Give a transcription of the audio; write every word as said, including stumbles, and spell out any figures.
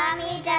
kami